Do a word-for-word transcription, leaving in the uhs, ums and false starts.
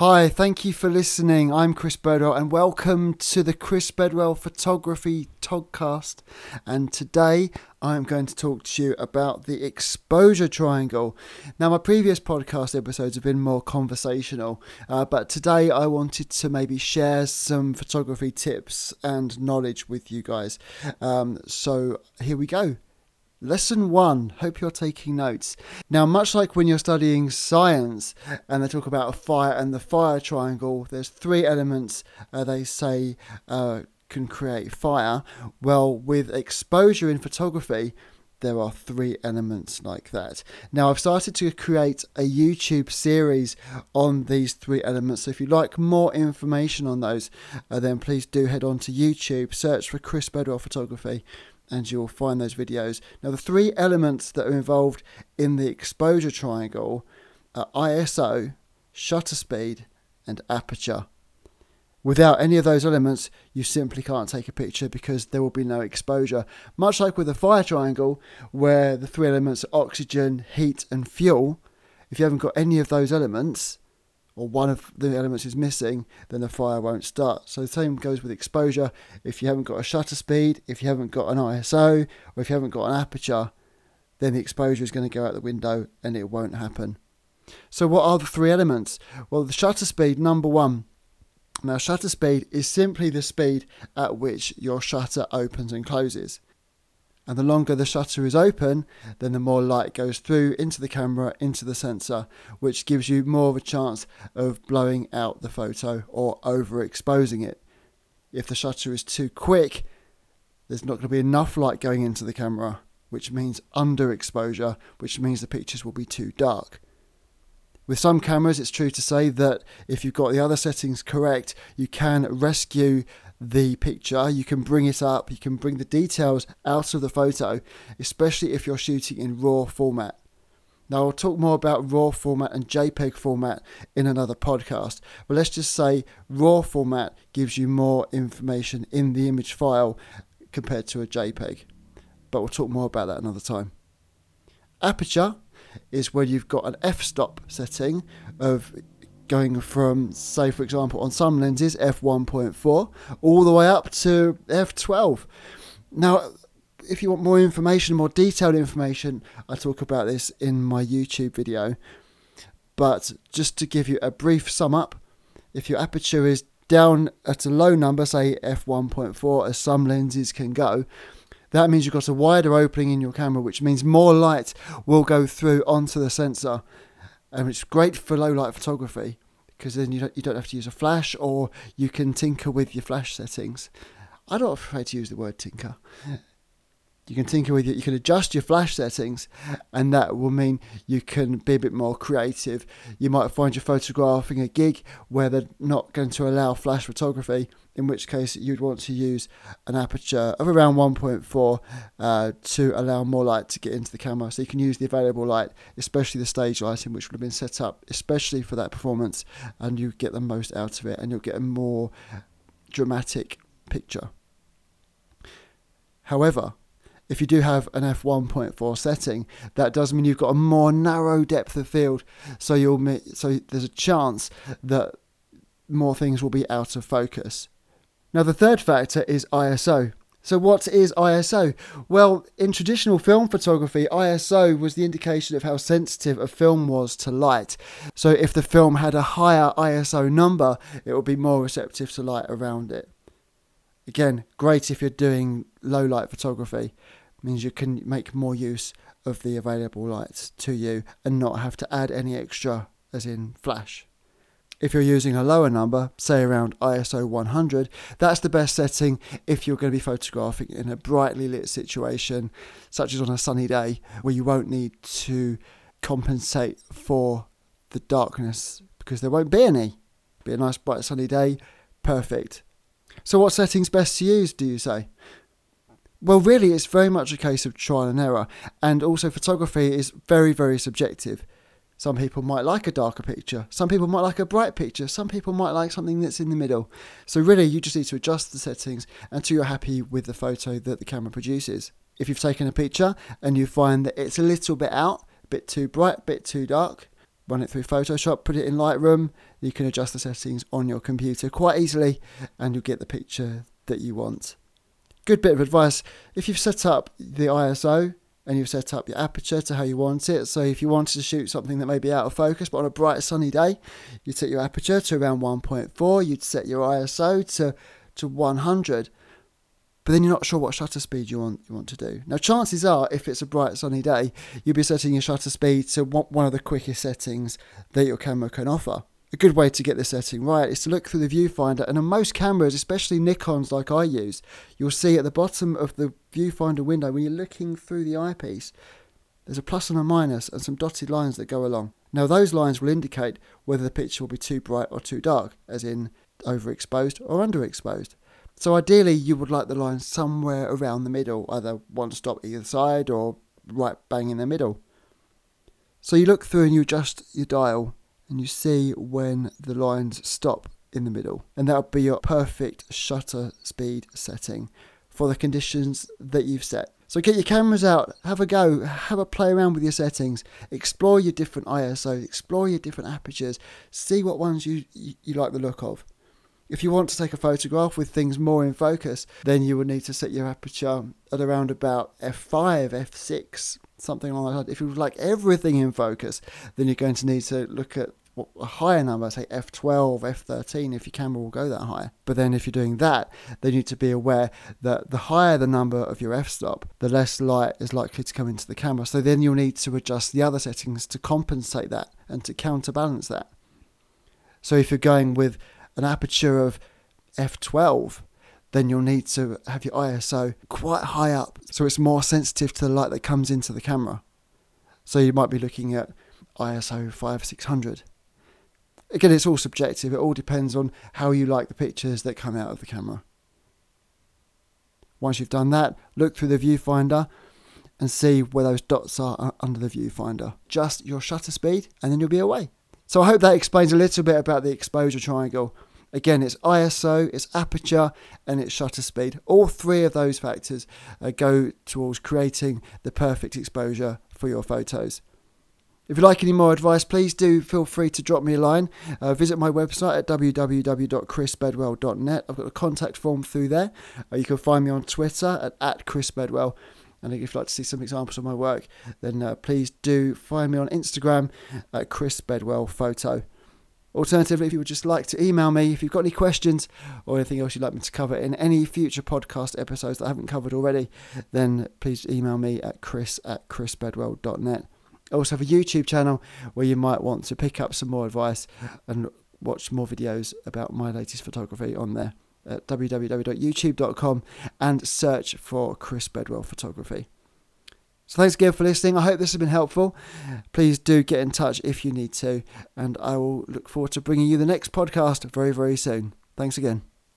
Hi, thank you for listening. I'm Chris Bedwell and welcome to the Chris Bedwell Photography Togcast. And today I'm going to talk to you about the exposure triangle. Now, my previous podcast episodes have been more conversational, uh, but today I wanted to maybe share some photography tips and knowledge with you guys. Um, so here we go. Lesson one, hope you're taking notes. Now, much like when you're studying science and they talk about fire and the fire triangle, there's three elements uh, they say uh, can create fire. Well, with exposure in photography, there are three elements like that. Now, I've started to create a YouTube series on these three elements. So if you'd like more information on those, uh, then please do head on to YouTube, search for Chris Bedwell Photography, and you'll find those videos. Now, the three elements that are involved in the exposure triangle are I S O, shutter speed, and aperture. Without any of those elements, you simply can't take a picture because there will be no exposure. Much like with the fire triangle, where the three elements are oxygen, heat, and fuel, if you haven't got any of those elements, or one of the elements is missing, then the fire won't start. So the same goes with exposure. If you haven't got a shutter speed, if you haven't got an I S O, or if you haven't got an aperture, then the exposure is going to go out the window and it won't happen. So what are the three elements? Well, the shutter speed, number one. Now, shutter speed is simply the speed at which your shutter opens and closes. And the longer the shutter is open, then the more light goes through into the camera, into the sensor, which gives you more of a chance of blowing out the photo or overexposing it. If the shutter is too quick, there's not going to be enough light going into the camera, which means underexposure, which means the pictures will be too dark. With some cameras, it's true to say that if you've got the other settings correct, you can rescue the picture, you can bring it up, you can bring the details out of the photo, especially if you're shooting in RAW format. Now, I'll talk more about RAW format and JPEG format in another podcast, but let's just say RAW format gives you more information in the image file compared to a JPEG. But we'll talk more about that another time. Aperture is where you've got an f-stop setting of going from, say for example, on some lenses f one point four all the way up to f twelve. Now, if you want more information, more detailed information, I talk about this in my YouTube video. But just to give you a brief sum up, if your aperture is down at a low number, say f one point four, as some lenses can go, that means you've got a wider opening in your camera, which means more light will go through onto the sensor. And it's great for low light photography because then you don't, you don't have to use a flash, or you can tinker with your flash settings. I'm not afraid to use the word tinker. You can tinker with it, you can adjust your flash settings, and that will mean you can be a bit more creative. You might find you're photographing a gig where they're not going to allow flash photography, in which case you'd want to use an aperture of around one point four uh, to allow more light to get into the camera. So you can use the available light, especially the stage lighting, which would have been set up especially for that performance, and you get the most out of it and you'll get a more dramatic picture. However, if you do have an f one point four setting, that does mean you've got a more narrow depth of field, so you'll so there's a chance that more things will be out of focus. Now, the third factor is I S O. So what is I S O? Well, in traditional film photography, I S O was the indication of how sensitive a film was to light. So if the film had a higher I S O number, it would be more receptive to light around it. Again, great if you're doing low light photography. Means you can make more use of the available lights to you and not have to add any extra, as in flash. If you're using a lower number, say around I S O one hundred, that's the best setting if you're going to be photographing in a brightly lit situation, such as on a sunny day, where you won't need to compensate for the darkness because there won't be any. Be a nice bright sunny day, perfect. So what setting's best to use, do you say? Well, really, it's very much a case of trial and error, and also photography is very, very subjective. Some people might like a darker picture, some people might like a bright picture, some people might like something that's in the middle. So really, you just need to adjust the settings until you're happy with the photo that the camera produces. If you've taken a picture and you find that it's a little bit out, a bit too bright, a bit too dark, run it through Photoshop, put it in Lightroom, you can adjust the settings on your computer quite easily and you'll get the picture that you want. Good bit of advice, if you've set up the I S O and you've set up your aperture to how you want it, so if you wanted to shoot something that may be out of focus but on a bright sunny day, you'd set your aperture to around one point four, you'd set your I S O to, to one hundred, but then you're not sure what shutter speed you want you want to do. Now chances are, if it's a bright sunny day, you'll be setting your shutter speed to one of the quickest settings that your camera can offer. A good way to get this setting right is to look through the viewfinder, and on most cameras, especially Nikons like I use, you'll see at the bottom of the viewfinder window, when you're looking through the eyepiece, there's a plus and a minus and some dotted lines that go along. Now those lines will indicate whether the picture will be too bright or too dark, as in overexposed or underexposed. So ideally you would like the line somewhere around the middle, either one stop either side or right bang in the middle. So you look through and you adjust your dial, and you see when the lines stop in the middle. And that'll be your perfect shutter speed setting for the conditions that you've set. So get your cameras out, have a go, have a play around with your settings, explore your different I S Os, explore your different apertures, see what ones you, you, you like the look of. If you want to take a photograph with things more in focus, then you will need to set your aperture at around about F five, F six, something along that. If you would like everything in focus, then you're going to need to look at a higher number, say F twelve, F thirteen, if your camera will go that high. But then if you're doing that, then you need to be aware that the higher the number of your f-stop, the less light is likely to come into the camera. So then you'll need to adjust the other settings to compensate that and to counterbalance that. So if you're going with an aperture of F twelve, then you'll need to have your I S O quite high up, so it's more sensitive to the light that comes into the camera. So you might be looking at I S O five six hundred. Again, it's all subjective. It all depends on how you like the pictures that come out of the camera. Once you've done that, look through the viewfinder and see where those dots are under the viewfinder. Adjust your shutter speed and then you'll be away. So I hope that explains a little bit about the exposure triangle. Again, it's I S O, it's aperture and it's shutter speed. All three of those factors uh, go towards creating the perfect exposure for your photos. If you'd like any more advice, please do feel free to drop me a line. Uh, visit my website at w w w dot chris bedwell dot net. I've got a contact form through there. Uh, you can find me on Twitter at, at Chris Bedwell. And if you'd like to see some examples of my work, then uh, please do find me on Instagram at Chris Bedwell Photo. Alternatively, if you would just like to email me, if you've got any questions or anything else you'd like me to cover in any future podcast episodes that I haven't covered already, then please email me at chris at chris bedwell dot net. I also have a YouTube channel where you might want to pick up some more advice and watch more videos about my latest photography on there at w w w dot youtube dot com and search for Chris Bedwell Photography. So thanks again for listening. I hope this has been helpful. Please do get in touch if you need to, and I will look forward to bringing you the next podcast very, very soon. Thanks again.